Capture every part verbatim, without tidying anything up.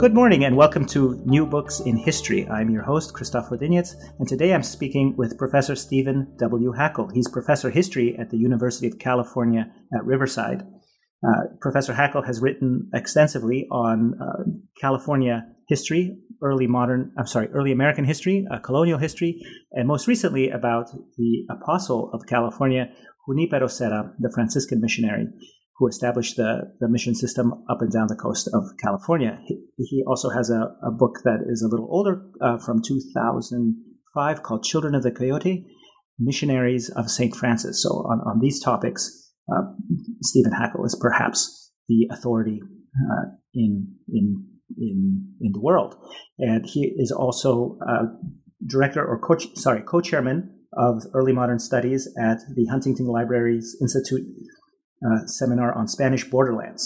Good morning and welcome to New Books in History. I'm your host, Christoph Dinitz, and today I'm speaking with Professor Stephen W. Hackel. He's Professor of History at the University of California at Riverside. Uh, Professor Hackel has written extensively on uh, California history, early modern, I'm sorry, early American history, uh, colonial history, and most recently about the apostle of California, Junípero Serra, the Franciscan missionary who established the, the mission system up and down the coast of California. He, he also has a, a book that is a little older, uh, from two thousand five, called Children of the Coyote, Missionaries of Saint Francis. So on, on these topics, uh, Stephen Hackel is perhaps the authority uh, in, in in in the world. And he is also uh, director or co- sorry, co-chairman of Early Modern Studies at the Huntington Library's Institute Uh, seminar on Spanish borderlands.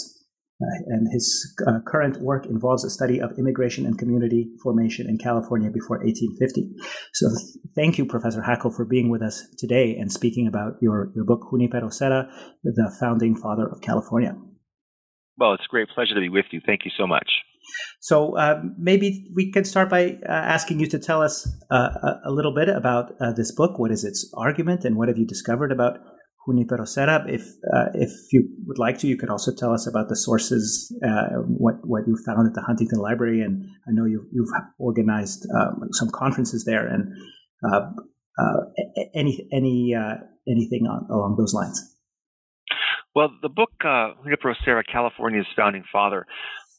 Uh, and his uh, current work involves a study of immigration and community formation in California before eighteen fifty. So th- thank you, Professor Hackel, for being with us today and speaking about your, your book, Junípero Serra, the Founding Father of California. Well, it's a great pleasure to be with you. Thank you so much. So uh, maybe we can start by uh, asking you to tell us uh, a little bit about uh, this book. What is its argument and what have you discovered about Junípero Serra? If uh, if you would like to, you could also tell us about the sources, uh, what what you found at the Huntington Library, and I know you've, you've organized uh, some conferences there, and uh, uh, any any uh, anything on, along those lines. Well, the book uh, Junípero Serra, California's Founding Father,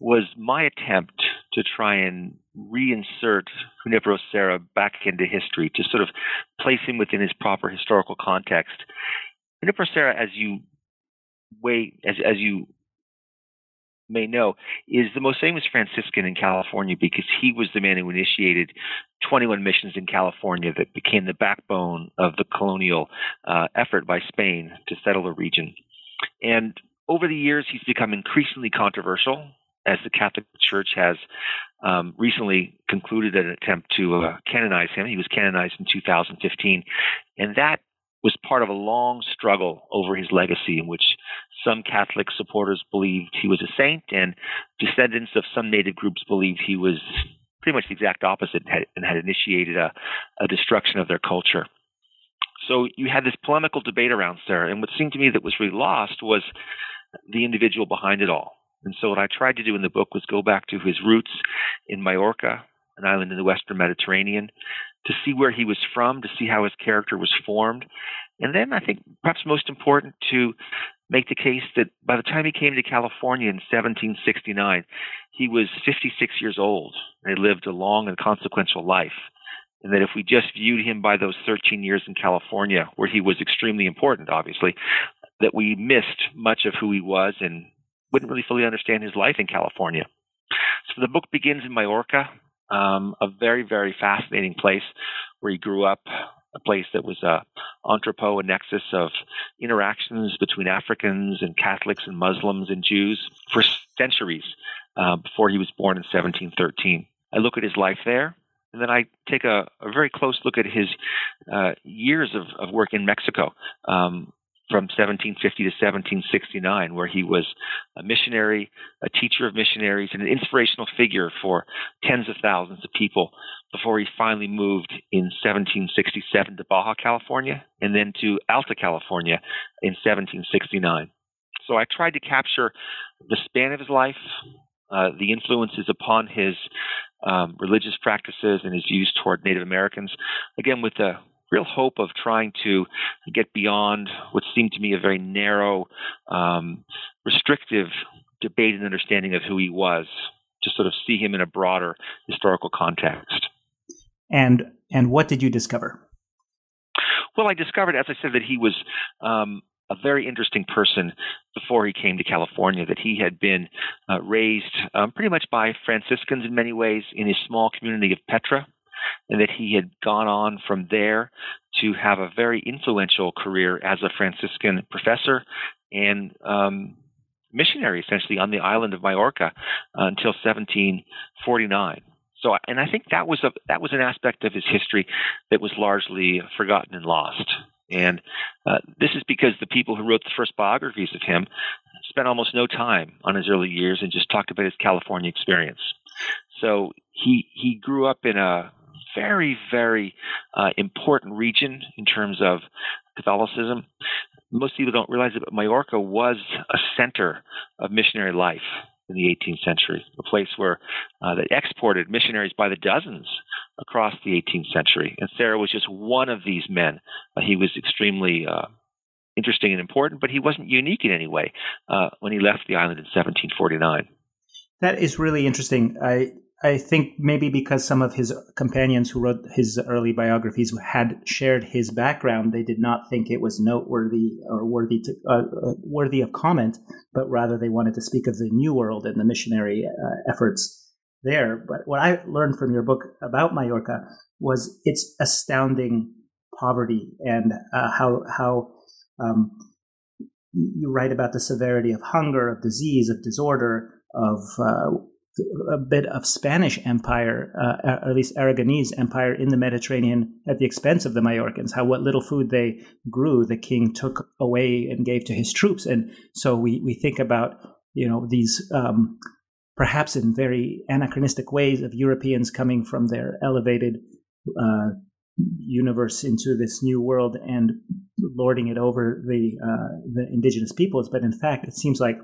was my attempt to try and reinsert Junípero Serra back into history, to sort of place him within his proper historical context. Junípero Serra, as you wait, as as you may know, is the most famous Franciscan in California because he was the man who initiated twenty-one missions in California that became the backbone of the colonial uh, effort by Spain to settle the region. And over the years, he's become increasingly controversial as the Catholic Church has um, recently concluded an attempt to uh, canonize him. He was canonized in two thousand fifteen, and that was part of a long struggle over his legacy in which some Catholic supporters believed he was a saint and descendants of some native groups believed he was pretty much the exact opposite and had, and had initiated a, a destruction of their culture. So you had this polemical debate around Serra, and what seemed to me that was really lost was the individual behind it all. And so what I tried to do in the book was go back to his roots in Mallorca, an island in the Western Mediterranean, to see where he was from, to see how his character was formed. And then I think perhaps most important to make the case that by the time he came to California in seventeen sixty-nine, he was fifty-six years old and had lived a long and consequential life. And that if we just viewed him by those thirteen years in California, where he was extremely important, obviously, that we missed much of who he was and wouldn't really fully understand his life in California. So the book begins in Mallorca. Um, a very, very fascinating place where he grew up, a place that was an entrepot, a nexus of interactions between Africans and Catholics and Muslims and Jews for centuries uh, before he was born in seventeen thirteen. I look at his life there, and then I take a, a very close look at his uh, years of, of work in Mexico um, from seventeen fifty to seventeen sixty-nine, where he was a missionary, a teacher of missionaries, and an inspirational figure for tens of thousands of people before he finally moved in seventeen sixty-seven to Baja California and then to Alta California in seventeen sixty-nine. So I tried to capture the span of his life, uh, the influences upon his um, religious practices and his views toward Native Americans, again, with the real hope of trying to get beyond what seemed to me a very narrow, um, restrictive debate and understanding of who he was, to sort of see him in a broader historical context. And and what did you discover? Well, I discovered, as I said, that he was um, a very interesting person before he came to California, that he had been uh, raised um, pretty much by Franciscans in many ways in his small community of Petra, and that he had gone on from there to have a very influential career as a Franciscan professor and um, missionary, essentially, on the island of Mallorca uh, until seventeen forty-nine. So, and I think that was a that was an aspect of his history that was largely forgotten and lost. And uh, this is because the people who wrote the first biographies of him spent almost no time on his early years and just talked about his California experience. So he he grew up in a very, very uh, important region in terms of Catholicism. Most people don't realize it, but Mallorca was a center of missionary life in the eighteenth century, a place where uh, they exported missionaries by the dozens across the eighteenth century. And Serra was just one of these men. Uh, he was extremely uh, interesting and important, but he wasn't unique in any way uh, when he left the island in seventeen forty-nine. That is really interesting. I I think maybe because some of his companions who wrote his early biographies had shared his background, they did not think it was noteworthy or worthy to, uh, worthy of comment, but rather they wanted to speak of the New World and the missionary uh, efforts there. But what I learned from your book about Mallorca was its astounding poverty and uh, how how um, you write about the severity of hunger, of disease, of disorder, of uh, a bit of Spanish empire, uh, or at least Aragonese empire in the Mediterranean at the expense of the Mallorcans, how what little food they grew, the king took away and gave to his troops. And so we, we think about, you know, these um, perhaps in very anachronistic ways of Europeans coming from their elevated uh, universe into this new world and lording it over the uh, the indigenous peoples. But in fact, it seems like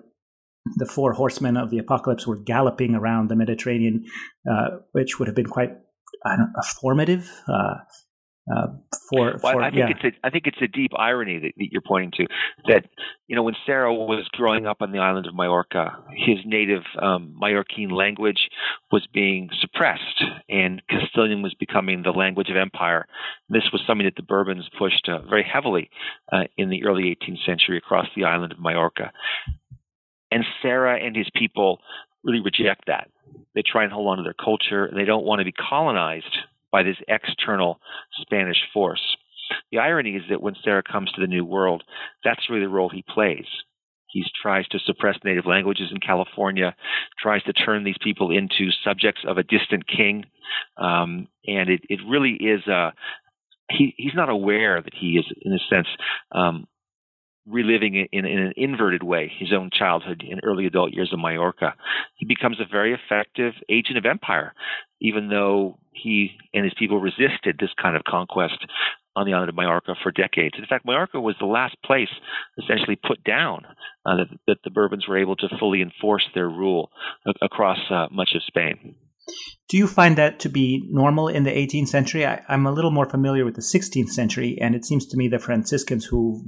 the four horsemen of the apocalypse were galloping around the Mediterranean, uh, which would have been quite I don't know, formative. Uh, uh, for, well, for I think yeah. it's a, I think it's a deep irony that, that you're pointing to. That you know, when Serra was growing up on the island of Mallorca, his native um, Mallorquin language was being suppressed, and Castilian was becoming the language of empire. This was something that the Bourbons pushed uh, very heavily uh, in the early eighteenth century across the island of Mallorca. And Serra and his people really reject that. They try and hold on to their culture. They don't want to be colonized by this external Spanish force. The irony is that when Serra comes to the New World, that's really the role he plays. He tries to suppress native languages in California, tries to turn these people into subjects of a distant king. Um, and it, it really is a he, – he's not aware that he is, in a sense um, – reliving in, in an inverted way his own childhood and early adult years in Mallorca. He becomes a very effective agent of empire, even though he and his people resisted this kind of conquest on the island of Mallorca for decades. In fact, Mallorca was the last place essentially put down uh, that, that the Bourbons were able to fully enforce their rule a- across uh, much of Spain. Do you find that to be normal in the eighteenth century? I, I'm a little more familiar with the sixteenth century, and it seems to me the Franciscans who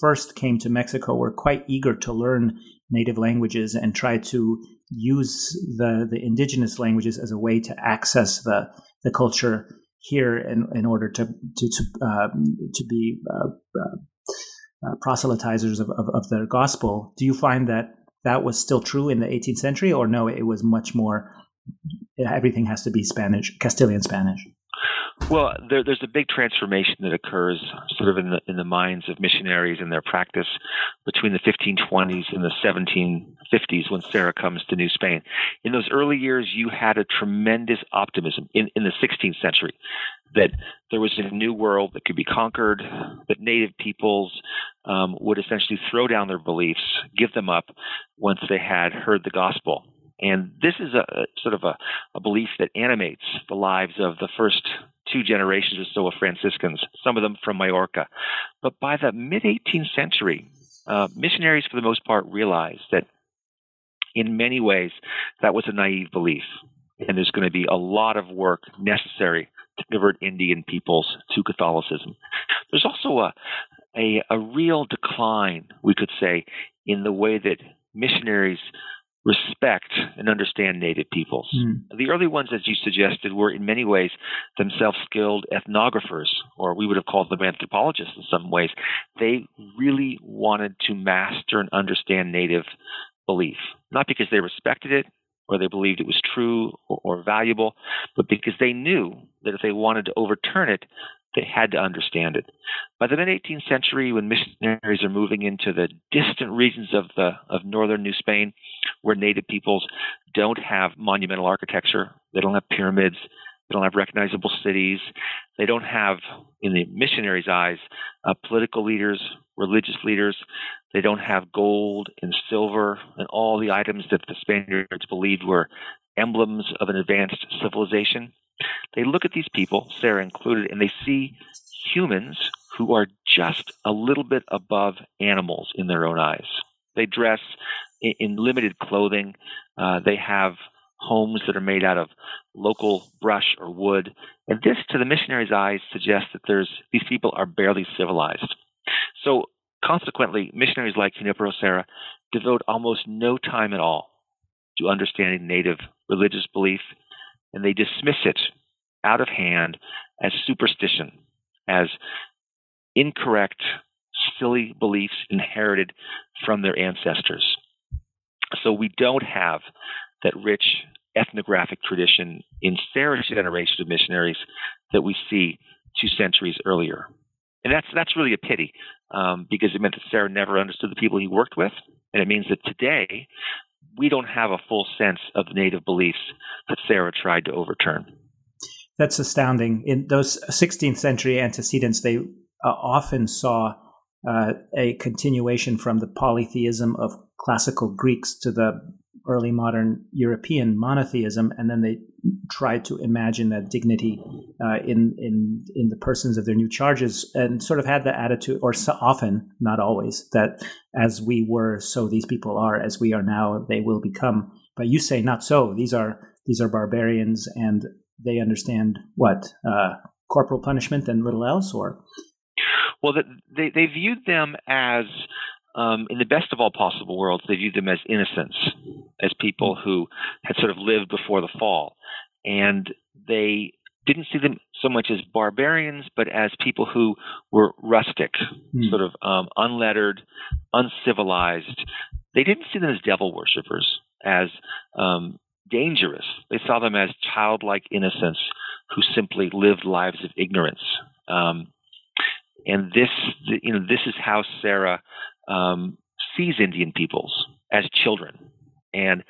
first came to Mexico were quite eager to learn native languages and try to use the, the indigenous languages as a way to access the, the culture here in, in order to to to, uh, to be uh, uh, proselytizers of, of, of their gospel. Do you find that that was still true in the eighteenth century, or no, it was much more... everything has to be Spanish, Castilian Spanish? Well, there, there's a big transformation that occurs sort of in the in the minds of missionaries and their practice between the fifteen twenties and the seventeen fifties when Serra comes to New Spain. In those early years, you had a tremendous optimism in, in the sixteenth century that there was a new world that could be conquered, that native peoples um, would essentially throw down their beliefs, give them up once they had heard the gospel. And this is a sort of a, a belief that animates the lives of the first two generations or so of Franciscans, some of them from Mallorca. But by the mid-eighteenth century, uh, missionaries for the most part realized that in many ways that was a naive belief. And there's going to be a lot of work necessary to convert Indian peoples to Catholicism. There's also a, a, a real decline, we could say, in the way that missionaries respect and understand native peoples. Mm. The early ones, as you suggested, were in many ways themselves skilled ethnographers, or we would have called them anthropologists in some ways. They really wanted to master and understand native belief, not because they respected it or they believed it was true or, or valuable, but because they knew that if they wanted to overturn it, they had to understand it. By the mid-eighteenth century, when missionaries are moving into the distant regions of the of northern New Spain, where native peoples don't have monumental architecture, they don't have pyramids, they don't have recognizable cities, they don't have, in the missionaries' eyes, uh, political leaders, religious leaders, they don't have gold and silver and all the items that the Spaniards believed were emblems of an advanced civilization. They look at these people, Sarah included, and they see humans who are just a little bit above animals in their own eyes. They dress in, in limited clothing. Uh, they have homes that are made out of local brush or wood. And this, to the missionary's eyes, suggests that there's these people are barely civilized. So consequently, missionaries like Junípero Serra devote almost no time at all to understanding native religious belief, and they dismiss it out of hand as superstition, as incorrect, silly beliefs inherited from their ancestors. So we don't have that rich ethnographic tradition in Sarah's generation of missionaries that we see two centuries earlier. And that's that's really a pity, um, because it meant that Sarah never understood the people he worked with, and it means that today we don't have a full sense of the native beliefs that Sarah tried to overturn. That's astounding. In those sixteenth century antecedents, they uh, often saw uh, a continuation from the polytheism of classical Greeks to the early modern European monotheism, and then they tried to imagine that dignity uh, in in in the persons of their new charges, and sort of had the attitude, or so often, not always, that as we were, so these people are; as we are now, they will become. But you say not so. These are these are barbarians, and they understand what uh, corporal punishment and little else, or well, they they viewed them as. Um, in the best of all possible worlds, they viewed them as innocents, as people who had sort of lived before the fall. And they didn't see them so much as barbarians, but as people who were rustic, mm. sort of um, unlettered, uncivilized. They didn't see them as devil worshippers, as um, dangerous. They saw them as childlike innocents who simply lived lives of ignorance. Um, and this, you know, this is how Sarah Um, sees Indian peoples as children. And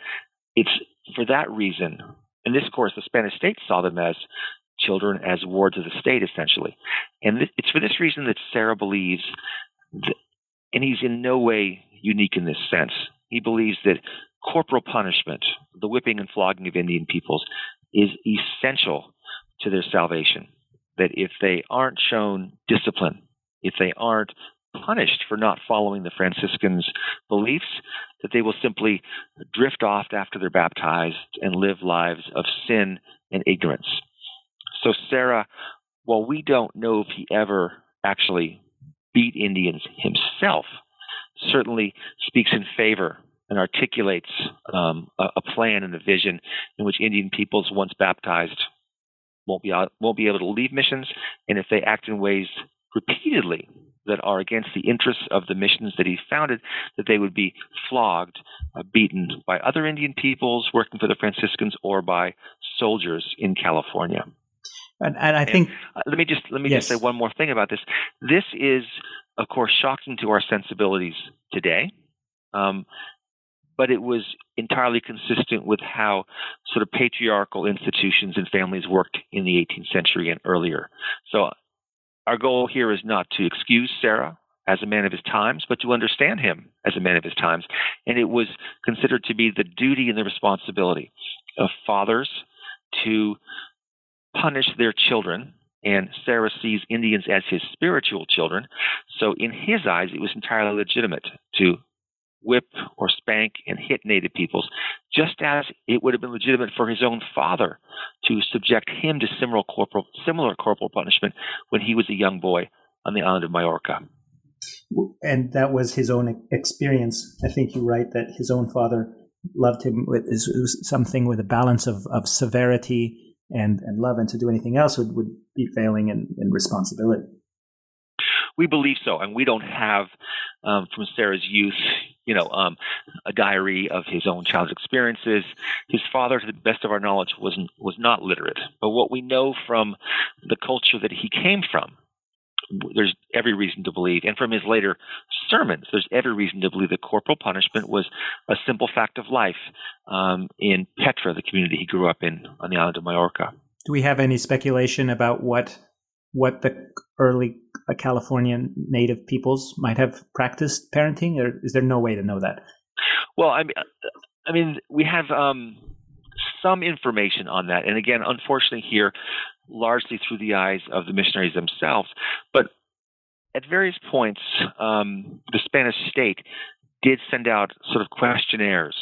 it's for that reason, and this, of course, the Spanish state saw them as children, as wards of the state, essentially. And th- it's for this reason that Serra believes, that, and he's in no way unique in this sense, he believes that corporal punishment, the whipping and flogging of Indian peoples, is essential to their salvation. That if they aren't shown discipline, if they aren't punished for not following the Franciscans' beliefs, that they will simply drift off after they're baptized and live lives of sin and ignorance. So Sarah, while we don't know if he ever actually beat Indians himself, certainly speaks in favor and articulates um, a, a plan and a vision in which Indian peoples, once baptized, won't be, won't be able to leave missions, and if they act in ways repeatedly that are against the interests of the missions that he founded, that they would be flogged, uh, beaten by other Indian peoples working for the Franciscans or by soldiers in California. And, and I and think uh, let me just let me yes. just say one more thing about this. This is, of course, shocking to our sensibilities today, um, but it was entirely consistent with how sort of patriarchal institutions and families worked in the eighteenth century and earlier. So. Our goal here is not to excuse Sarah as a man of his times, but to understand him as a man of his times. And it was considered to be the duty and the responsibility of fathers to punish their children. And Sarah sees Indians as his spiritual children. So in his eyes, it was entirely legitimate to whip or spank and hit native peoples, just as it would have been legitimate for his own father to subject him to similar corporal, similar corporal punishment when he was a young boy on the island of Mallorca. And that was his own experience. I think you're right that his own father loved him with is, is something with a balance of, of severity and, and love, and to do anything else would, would be failing in, in responsibility. We believe so, and we don't have um, from Sarah's youth, you know, um, a diary of his own child's experiences. His father, to the best of our knowledge, wasn't was not literate. But what we know from the culture that he came from, there's every reason to believe, and from his later sermons, there's every reason to believe that corporal punishment was a simple fact of life um, in Petra, the community he grew up in on the island of Mallorca. Do we have any speculation about what what the early Californian native peoples might have practiced parenting, or is there no way to know that? Well, I mean, I mean, we have um, some information on that. And again, unfortunately here, largely through the eyes of the missionaries themselves. But at various points, um, the Spanish state did send out sort of questionnaires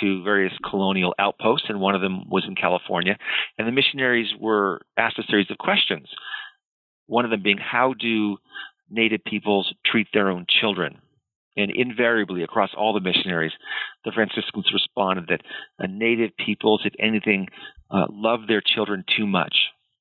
to various colonial outposts, and one of them was in California. And the missionaries were asked a series of questions, one of them being, how do Native peoples treat their own children? And invariably, across all the missionaries, the Franciscans responded that uh, Native peoples, if anything, uh, love their children too much,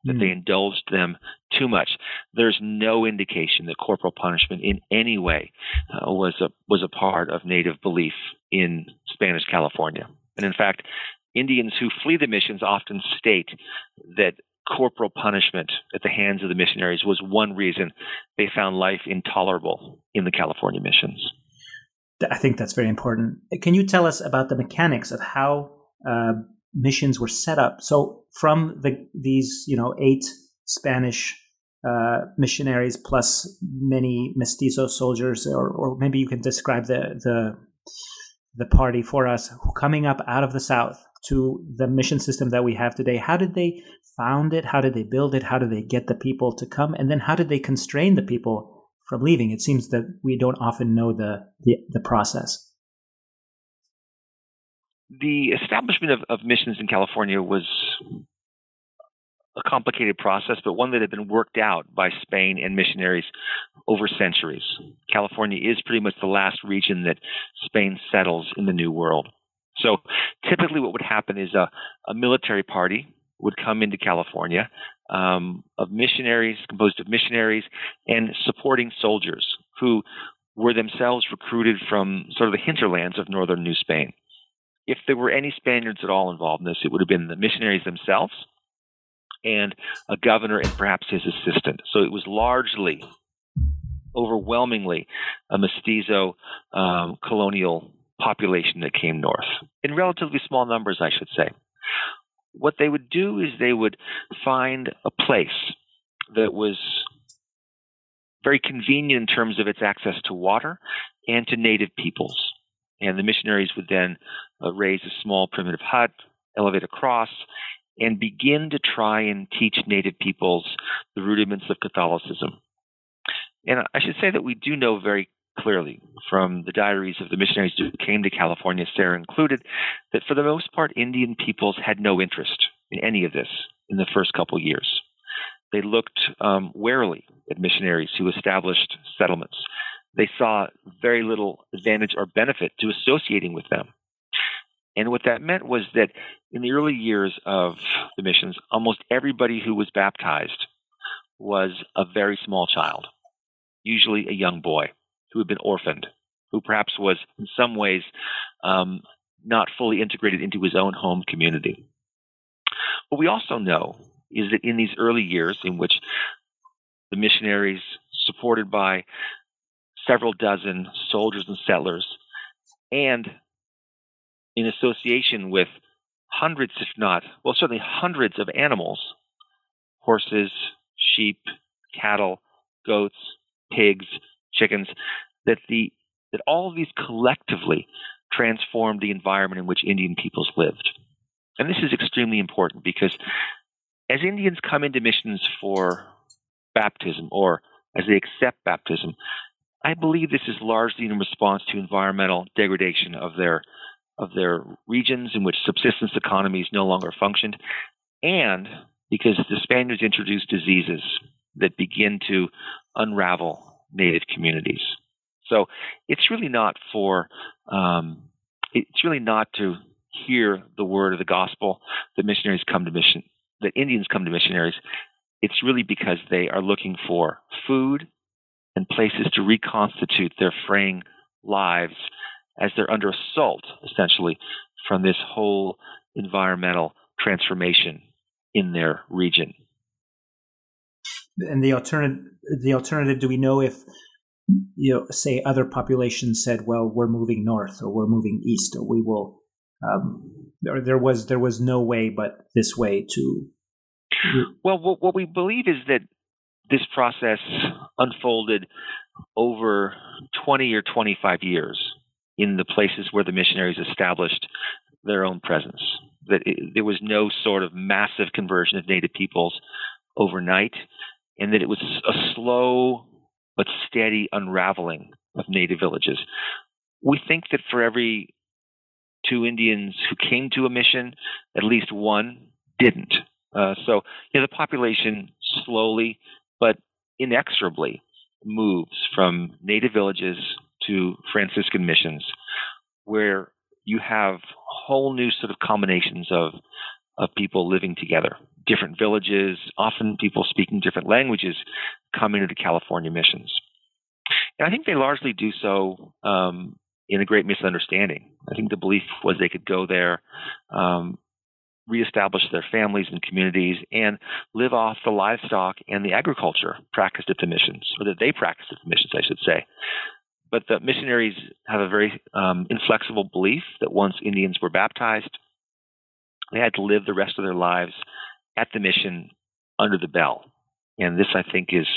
that mm. they indulged them too much. There's no indication that corporal punishment in any way uh, was a was a part of Native belief in Spanish California. And in fact, Indians who flee the missions often state that corporal punishment at the hands of the missionaries was one reason they found life intolerable in the California missions. I think that's very important. Can you tell us about the mechanics of how uh, missions were set up? So from the, these, you know, eight Spanish uh, missionaries plus many mestizo soldiers, or, or maybe you can describe the, the the party for us, who coming up out of the South to the mission system that we have today. How did they found it? How did they build it? How did they get the people to come? And then how did they constrain the people from leaving? It seems that we don't often know the, the, the process. The establishment of, of missions in California was a complicated process, but one that had been worked out by Spain and missionaries over centuries. California is pretty much the last region that Spain settles in the New World. So typically what would happen is a, a military party would come into California, um, of missionaries, composed of missionaries and supporting soldiers who were themselves recruited from sort of the hinterlands of northern New Spain. If there were any Spaniards at all involved in this, it would have been the missionaries themselves and a governor and perhaps his assistant. So it was largely, overwhelmingly, a mestizo um, colonial population that came north, in relatively small numbers, I should say. What they would do is they would find a place that was very convenient in terms of its access to water and to native peoples. And the missionaries would then uh, raise a small primitive hut, elevate a cross, and begin to try and teach native peoples the rudiments of Catholicism. And I should say that we do know very clearly from the diaries of the missionaries who came to California, Serra included, that for the most part, Indian peoples had no interest in any of this in the first couple years. They looked um, warily at missionaries who established settlements. They saw very little advantage or benefit to associating with them. And what that meant was that in the early years of the missions, almost everybody who was baptized was a very small child, usually a young boy who had been orphaned, who perhaps was in some ways um, not fully integrated into his own home community. What we also know is that in these early years in which the missionaries, supported by several dozen soldiers and settlers, and in association with hundreds, if not, well, certainly hundreds of animals, horses, sheep, cattle, goats, pigs, chickens, that the that all of these collectively transformed the environment in which Indian peoples lived. And this is extremely important because as Indians come into missions for baptism, or as they accept baptism, I believe this is largely in response to environmental degradation of their of their regions in which subsistence economies no longer functioned, and because the Spaniards introduced diseases that begin to unravel native communities. So it's really not for um, it's really not to hear the word of the gospel that missionaries come to mission that Indians come to missionaries. It's really because they are looking for food and places to reconstitute their fraying lives as they're under assault, essentially, from this whole environmental transformation in their region. And the alternative, the alternative, do we know if, you know, say other populations said, well, we're moving north, or we're moving east, or we will, um, or there was there was no way but this way to. Well, what, what we believe is that this process unfolded over twenty or twenty-five years in the places where the missionaries established their own presence. that it, there was no sort of massive conversion of Native peoples overnight, and that it was a slow but steady unraveling of Native villages. We think that for every two Indians who came to a mission, at least one didn't. Uh, so you know, the population slowly but inexorably moves from Native villages to Franciscan missions, where you have whole new sort of combinations of of people living together, different villages, often people speaking different languages, coming into California missions. And I think they largely do so um, in a great misunderstanding. I think the belief was they could go there, um, reestablish their families and communities, and live off the livestock and the agriculture practiced at the missions, or that they practiced at the missions, I should say. But the missionaries have a very um, inflexible belief that once Indians were baptized, they had to live the rest of their lives at the mission under the bell. And this, I think, is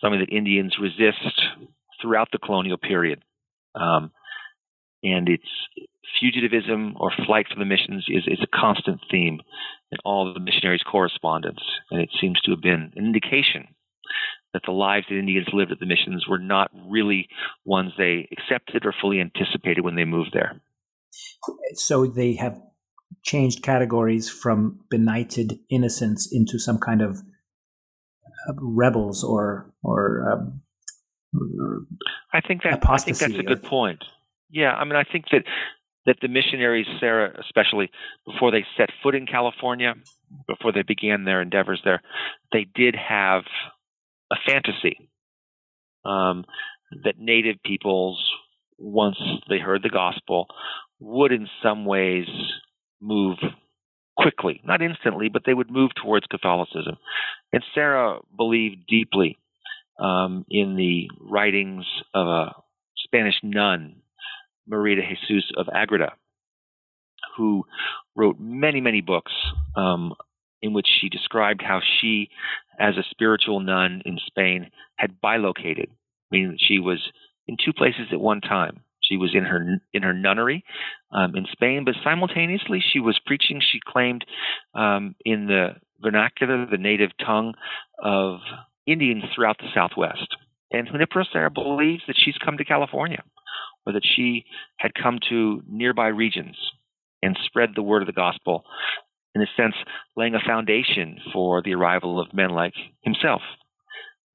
something that Indians resist throughout the colonial period. Um, and it's fugitivism or flight from the missions is, is a constant theme in all of the missionaries' correspondence. And it seems to have been an indication that the lives that Indians lived at the missions were not really ones they accepted or fully anticipated when they moved there. So they have changed categories from benighted innocence into some kind of uh, rebels or or. Um, I think that I think that's a good point. Yeah, I mean, I think that that the missionaries, Sarah, especially before they set foot in California, before they began their endeavors there, they did have a fantasy um, that Native peoples, once they heard the gospel, would in some ways move quickly, not instantly, but they would move towards Catholicism. And Serra believed deeply um, in the writings of a Spanish nun, Maria de Jesus of Agreda, who wrote many, many books um, in which she described how she, as a spiritual nun in Spain, had bilocated, meaning that she was in two places at one time. She was in her in her nunnery um, in Spain, but simultaneously she was preaching, she claimed, um, in the vernacular, the native tongue of Indians throughout the Southwest. And Junípero Serra believes that she's come to California, or that she had come to nearby regions and spread the word of the gospel, in a sense, laying a foundation for the arrival of men like himself.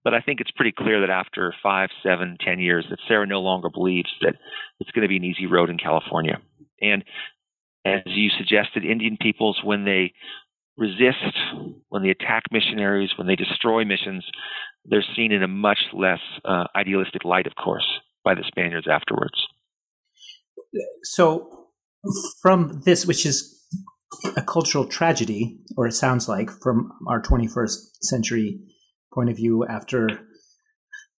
But I think it's pretty clear that after five, seven, ten years, that Sarah no longer believes that it's going to be an easy road in California. And as you suggested, Indian peoples, when they resist, when they attack missionaries, when they destroy missions, they're seen in a much less uh, idealistic light, of course, by the Spaniards afterwards. So from this, which is a cultural tragedy, or it sounds like, from our twenty-first century point of view, after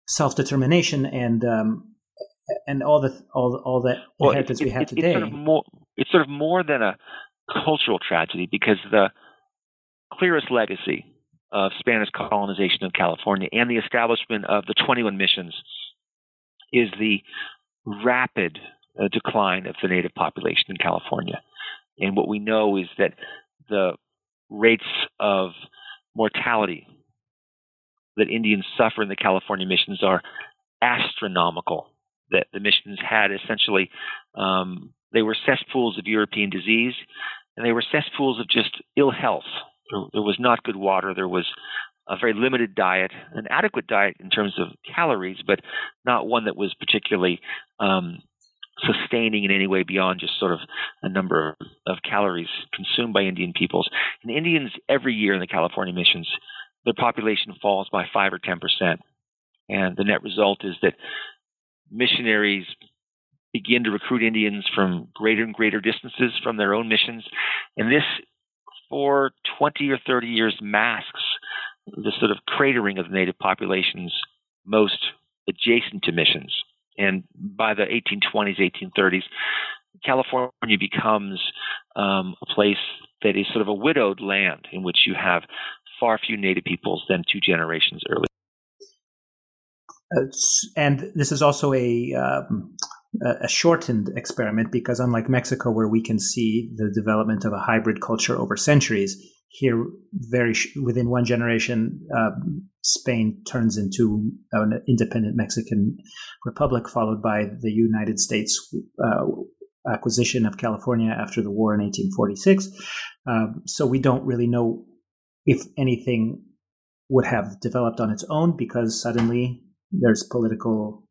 self-determination and um, and all the all all the well, inheritance it, we have it, today. It's sort of more, it's sort of more than a cultural tragedy, because the clearest legacy of Spanish colonization of California and the establishment of the twenty-one missions is the rapid uh, decline of the Native population in California. And what we know is that the rates of mortality that Indians suffer in the California missions are astronomical, that the missions had essentially, um, they were cesspools of European disease, and they were cesspools of just ill health. There, there was not good water. There was a very limited diet, an adequate diet in terms of calories, but not one that was particularly um sustaining in any way beyond just sort of a number of, of calories consumed by Indian peoples. And Indians every year in the California missions, their population falls by five or ten percent. And the net result is that missionaries begin to recruit Indians from greater and greater distances from their own missions. And this, for twenty or thirty years, masks the sort of cratering of the Native populations most adjacent to missions. And by the eighteen twenties, eighteen thirties, California becomes um, a place that is sort of a widowed land in which you have far fewer Native peoples than two generations earlier. Uh, and this is also a um, a shortened experiment, because unlike Mexico, where we can see the development of a hybrid culture over centuries, here very sh- within one generation, um, Spain turns into an independent Mexican republic, followed by the United States uh, acquisition of California after the war in eighteen forty-six. Um, so we don't really know if anything would have developed on its own, because suddenly there's political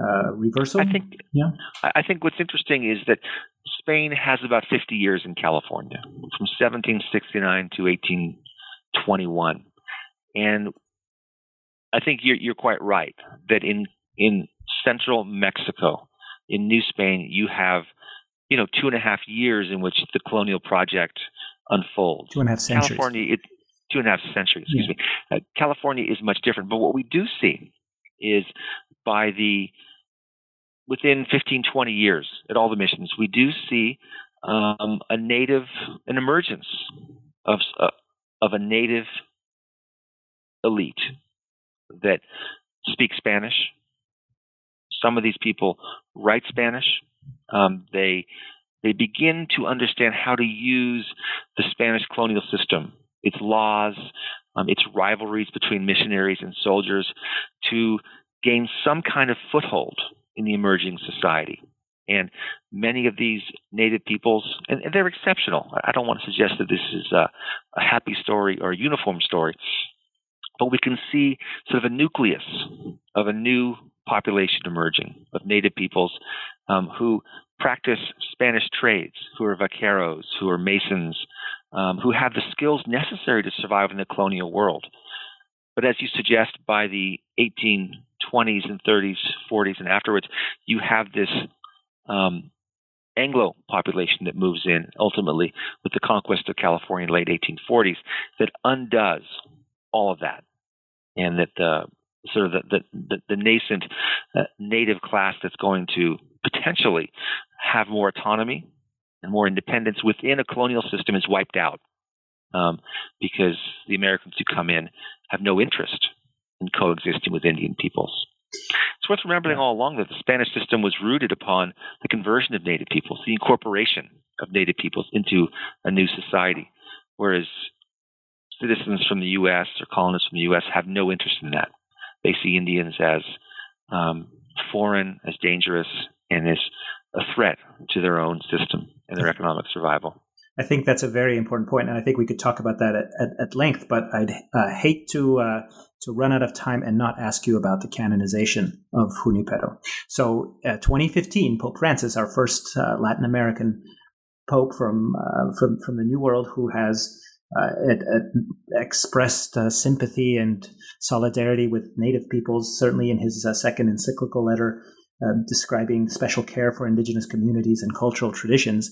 Uh, reversal. I think. Yeah. I think what's interesting is that Spain has about fifty years in California, from seventeen sixty-nine to eighteen twenty-one, and I think you're, you're quite right that in in central Mexico, in New Spain, you have you know two and a half years in which the colonial project unfolds. Two and a half centuries. California, it, two and a half centuries. Yeah. Excuse me. Uh, California is much different, but what we do see is by the within fifteen, twenty years at all the missions, we do see um, a native, an emergence of uh, of a native elite that speaks Spanish. Some of these people write Spanish. Um, they they begin to understand how to use the Spanish colonial system, its laws, um, its rivalries between missionaries and soldiers, to gain some kind of foothold in the emerging society. And many of these native peoples, and, and they're exceptional. I don't want to suggest that this is a, a happy story or a uniform story, but we can see sort of a nucleus of a new population emerging of native peoples um, who practice Spanish trades, who are vaqueros, who are masons, um, who have the skills necessary to survive in the colonial world. But as you suggest, by the eighteen twenties and thirties, forties, and afterwards, you have this um, Anglo population that moves in ultimately with the conquest of California in the late eighteen forties that undoes all of that, and that the sort of the the, the, the nascent uh, native class that's going to potentially have more autonomy and more independence within a colonial system is wiped out um, because the Americans who come in have no interest and coexisting with Indian peoples. It's worth remembering all along that the Spanish system was rooted upon the conversion of native peoples, the incorporation of native peoples into a new society, whereas citizens from the U S or colonists from the U S have no interest in that. They see Indians as um, foreign, as dangerous, and as a threat to their own system and their economic survival. I think that's a very important point, and I think we could talk about that at, at, at length, but I'd uh, hate to uh, to run out of time and not ask you about the canonization of Junípero. So uh, twenty fifteen, Pope Francis, our first uh, Latin American pope from, uh, from from the New World, who has uh, it, it expressed uh, sympathy and solidarity with native peoples, certainly in his uh, second encyclical letter uh, describing special care for indigenous communities and cultural traditions,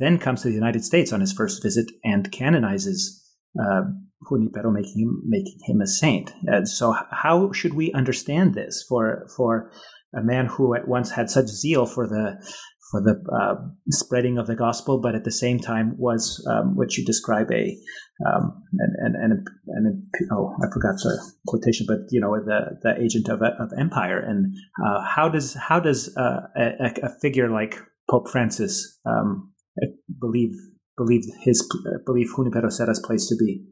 then comes to the United States on his first visit and canonizes uh, Junípero, making him, making him a saint. And so how should we understand this for for a man who at once had such zeal for the for the uh, spreading of the gospel, but at the same time was um, what you describe a um, and and and oh I forgot the quotation, but you know the the agent of of empire. And uh, how does how does uh, a, a figure like Pope Francis um, believe believe his uh, believe Junípero Serra's place to be?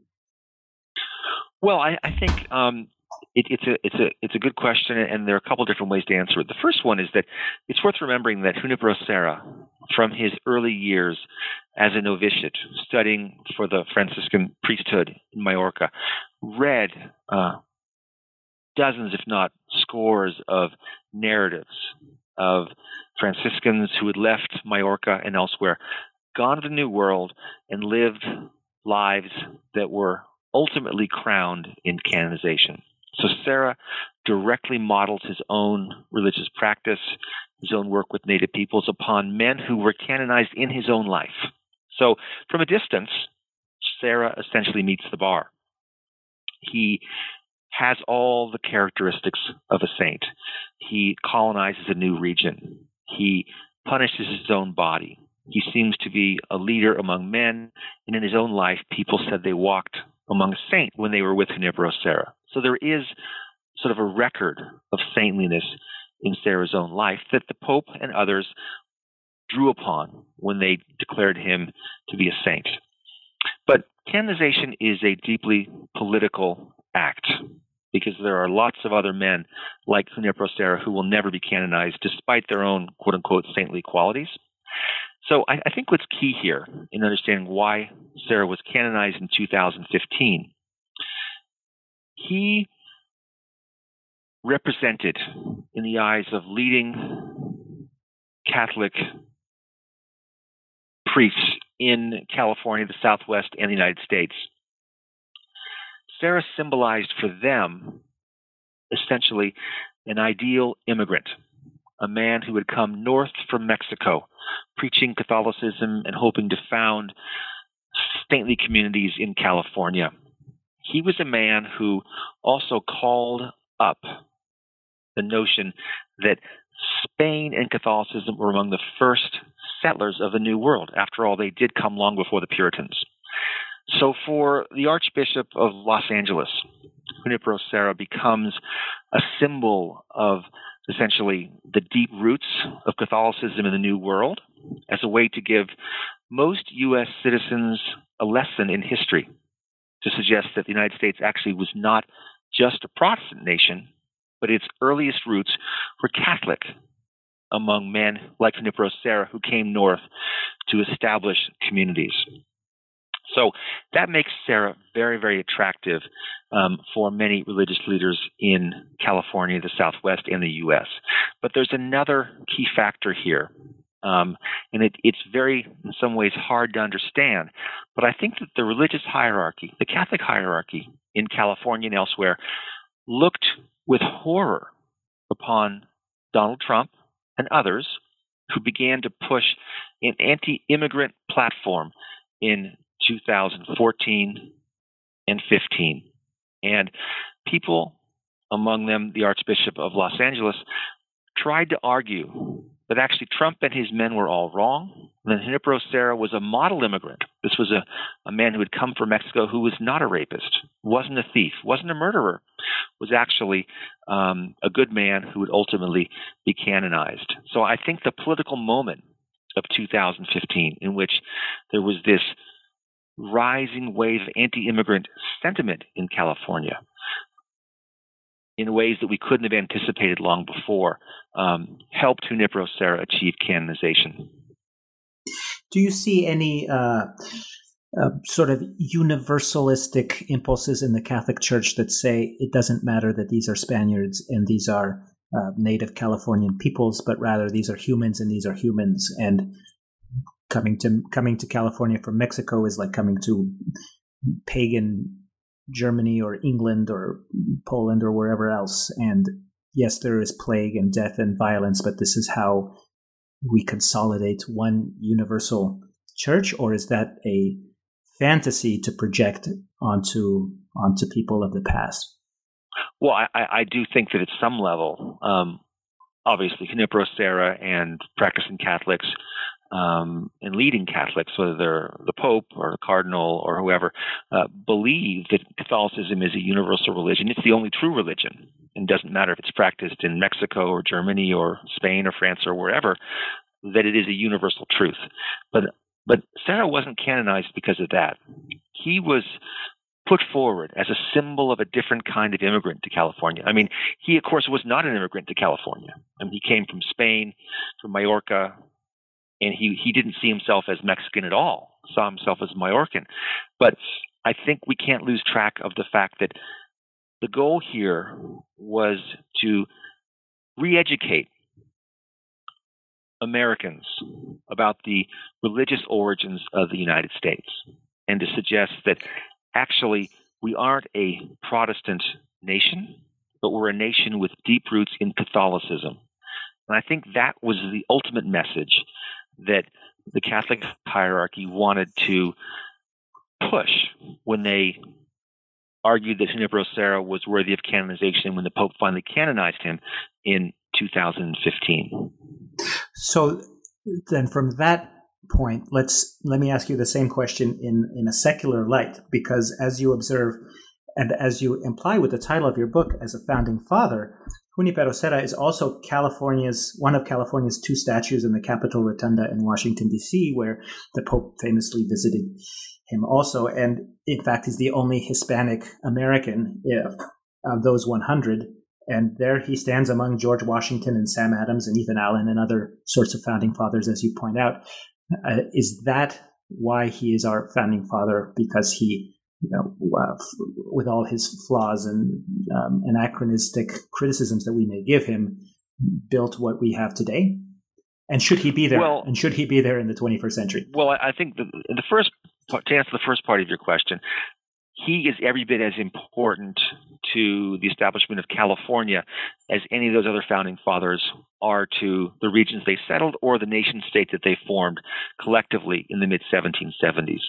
Well, I, I think um, it, it's a it's a it's a good question, and there are a couple different ways to answer it. The first one is that it's worth remembering that Junípero Serra, from his early years as a novitiate studying for the Franciscan priesthood in Mallorca, read uh, dozens, if not scores, of narratives of Franciscans who had left Mallorca and elsewhere, gone to the New World, and lived lives that were ultimately crowned in canonization. So Serra directly models his own religious practice, his own work with native peoples, upon men who were canonized in his own life. So from a distance, Serra essentially meets the bar. He has all the characteristics of a saint. He colonizes a new region. He punishes his own body. He seems to be a leader among men, and in his own life, people said they walked among a saint when they were with Junípero Serra. So there is sort of a record of saintliness in Serra's own life that the Pope and others drew upon when they declared him to be a saint. But canonization is a deeply political act, because there are lots of other men like Junípero Serra who will never be canonized despite their own quote-unquote saintly qualities. So I, I think what's key here in understanding why Serra was canonized in two thousand fifteen, he represented in the eyes of leading Catholic priests in California, the Southwest, and the United States, Serra symbolized for them essentially an ideal immigrant, a man who had come north from Mexico, preaching Catholicism and hoping to found saintly communities in California. He was a man who also called up the notion that Spain and Catholicism were among the first settlers of the New World. After all, they did come long before the Puritans. So for the Archbishop of Los Angeles, Junípero Serra becomes a symbol of essentially the deep roots of Catholicism in the New World as a way to give most U S citizens a lesson in history, to suggest that the United States actually was not just a Protestant nation, but its earliest roots were Catholic among men like Junípero Serra who came north to establish communities. So that makes Serra very, very attractive um, for many religious leaders in California, the Southwest, and the U S. But there's another key factor here, um, and it, it's very, in some ways, hard to understand. But I think that the religious hierarchy, the Catholic hierarchy in California and elsewhere, looked with horror upon Donald Trump and others who began to push an anti-immigrant platform in two thousand fourteen and fifteen. And people, among them the Archbishop of Los Angeles, tried to argue that actually Trump and his men were all wrong, and that Junípero Serra was a model immigrant. This was a, a man who had come from Mexico who was not a rapist, wasn't a thief, wasn't a murderer, was actually um, a good man who would ultimately be canonized. So I think the political moment of two thousand fifteen, in which there was this rising wave of anti-immigrant sentiment in California in ways that we couldn't have anticipated long before, um, helped Junípero Serra achieve canonization. Do you see any uh, uh, sort of universalistic impulses in the Catholic Church that say it doesn't matter that these are Spaniards and these are uh, native Californian peoples, but rather these are humans and these are humans, and coming to coming to California from Mexico is like coming to pagan Germany or England or Poland or wherever else. And yes, there is plague and death and violence, but this is how we consolidate one universal church? Or is that a fantasy to project onto onto people of the past? Well, I, I do think that at some level, um, obviously, Junípero Serra and practicing Catholics Um, and leading Catholics, whether they're the Pope or the Cardinal or whoever, uh, believe that Catholicism is a universal religion. It's the only true religion, and doesn't matter if it's practiced in Mexico or Germany or Spain or France or wherever, that it is a universal truth. But but Serra wasn't canonized because of that. He was put forward as a symbol of a different kind of immigrant to California. I mean, he, of course, was not an immigrant to California. I mean, he came from Spain, from Mallorca, and he, he didn't see himself as Mexican at all, saw himself as Majorcan. But I think we can't lose track of the fact that the goal here was to re-educate Americans about the religious origins of the United States, and to suggest that actually we aren't a Protestant nation, but we're a nation with deep roots in Catholicism. And I think that was the ultimate message that the Catholic hierarchy wanted to push when they argued that Junípero Serra was worthy of canonization when the Pope finally canonized him in two thousand fifteen. So then from that point, let's let me ask you the same question in, in a secular light, because as you observe and as you imply with the title of your book, as a founding father, Junípero Serra is also California's one of California's two statues in the Capitol Rotunda in Washington, D C, where the Pope famously visited him also. And in fact, he's the only Hispanic American of those one hundred. And there he stands among George Washington and Sam Adams and Ethan Allen and other sorts of founding fathers, as you point out. Uh, is that why he is our founding father? Because he, you know, uh, f- with all his flaws and um, anachronistic criticisms that we may give him, built what we have today? And should he be there? Well, and should he be there in the twenty-first century? Well, I think the, the first part, to answer the first part of your question, he is every bit as important to the establishment of California as any of those other founding fathers are to the regions they settled or the nation state that they formed collectively in the mid seventeen seventies.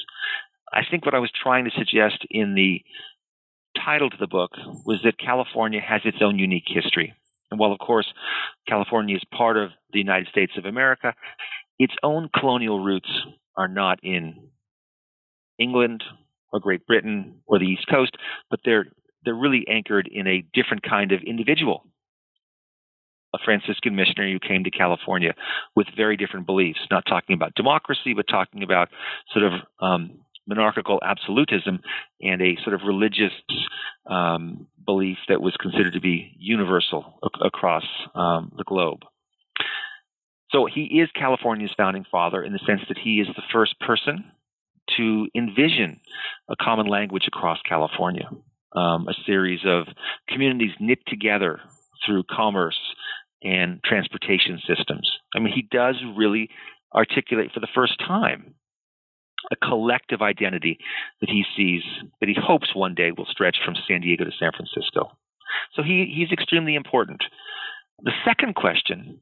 I think what I was trying to suggest in the title to the book was that California has its own unique history. And while, of course, California is part of the United States of America, its own colonial roots are not in England or Great Britain or the East Coast, but they're they're really anchored in a different kind of individual, a Franciscan missionary who came to California with very different beliefs, not talking about democracy, but talking about sort of um, monarchical absolutism and a sort of religious um, belief that was considered to be universal ac- across um, the globe. So he is California's founding father in the sense that he is the first person to envision a common language across California, um, a series of communities knit together through commerce and transportation systems. I mean, he does really articulate for the first time a collective identity that he sees, that he hopes one day will stretch from San Diego to San Francisco. So he, he's extremely important. The second question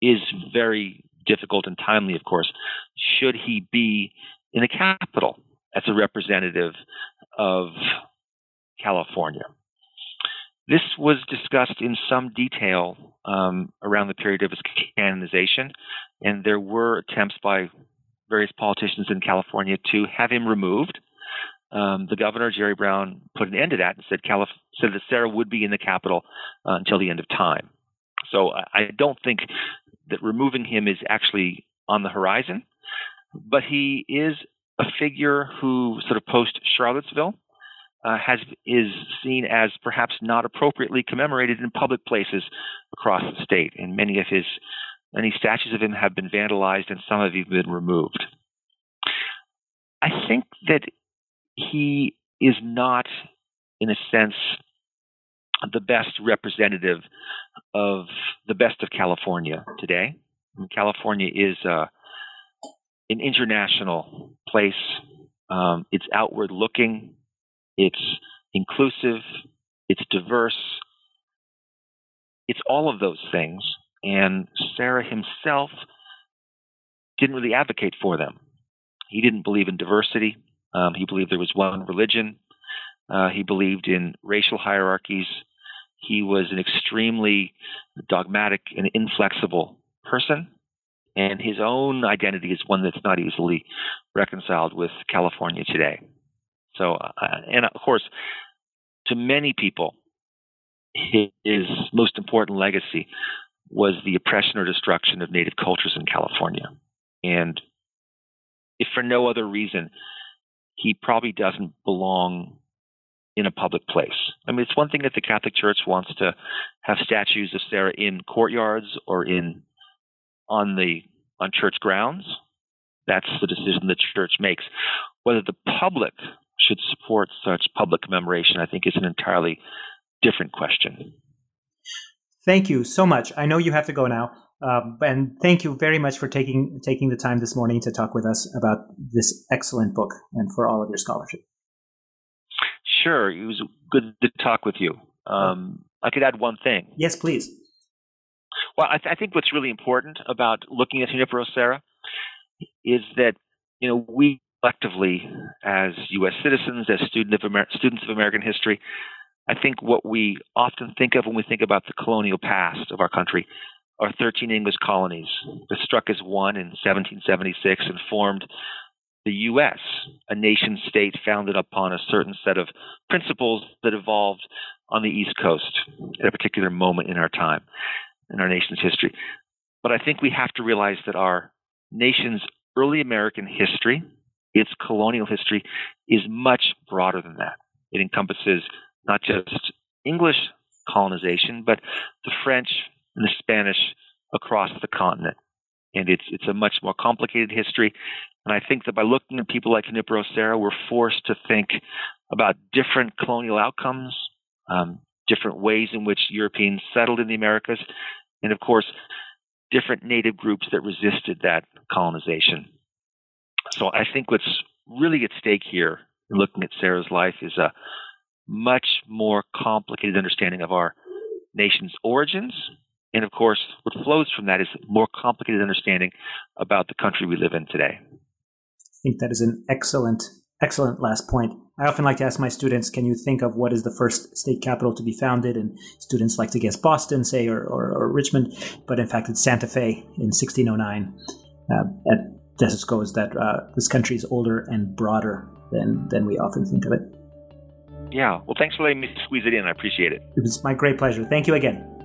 is very difficult and timely, of course. Should he be in the capital as a representative of California? This was discussed in some detail um, around the period of his canonization, and there were attempts by various politicians in California to have him removed. Um, the governor, Jerry Brown, put an end to that and said, Calif- said that Serra would be in the capital uh, until the end of time. So I don't think that removing him is actually on the horizon. But he is a figure who, sort of post Charlottesville, uh, has is seen as perhaps not appropriately commemorated in public places across the state, and many of his many statues of him have been vandalized, and some have even been removed. I think that he is not, in a sense, the best representative of the best of California today. I mean, California is Uh, an international place. Um, it's outward looking, it's inclusive, it's diverse, it's all of those things. And Serra himself didn't really advocate for them. He didn't believe in diversity. Um, he believed there was one religion. Uh, he believed in racial hierarchies. He was an extremely dogmatic and inflexible person. And his own identity is one that's not easily reconciled with California today. So, uh, and of course, to many people, his most important legacy was the oppression or destruction of native cultures in California. And if for no other reason, he probably doesn't belong in a public place. I mean, it's one thing that the Catholic Church wants to have statues of Serra in courtyards or in on the on church grounds. That's the decision the church makes. Whether the public should support such public commemoration, I think, is an entirely different question. Thank you so much. I know you have to go now, uh, and thank you very much for taking taking the time this morning to talk with us about this excellent book and for all of your scholarship. Sure, it was good to talk with you. Um, I could add one thing. Yes, please. Well, I, th- I think what's really important about looking at Junípero Serra is that, you know, we collectively, as U S citizens, as student of Amer- students of American history, I think what we often think of when we think about the colonial past of our country are thirteen English colonies that struck as one in seventeen seventy-six and formed the U S, a nation state founded upon a certain set of principles that evolved on the East Coast at a particular moment in our time, in our nation's history. But I think we have to realize that our nation's early American history, its colonial history, is much broader than that. It encompasses not just English colonization, but the French and the Spanish across the continent. And it's it's a much more complicated history. And I think that by looking at people like Junípero Serra, we're forced to think about different colonial outcomes, um, different ways in which Europeans settled in the Americas, and of course, different native groups that resisted that colonization. So I think what's really at stake here in looking at Serra's life is a much more complicated understanding of our nation's origins. And of course, what flows from that is more complicated understanding about the country we live in today. I think that is an excellent, excellent last point. I often like to ask my students, can you think of what is the first state capital to be founded? And students like to guess Boston, say, or, or, or Richmond. But in fact, it's Santa Fe in sixteen oh nine. Uh, and this just goes that uh, this country is older and broader than, than we often think of it. Yeah. Well, thanks for letting me squeeze it in. I appreciate it. It was my great pleasure. Thank you again.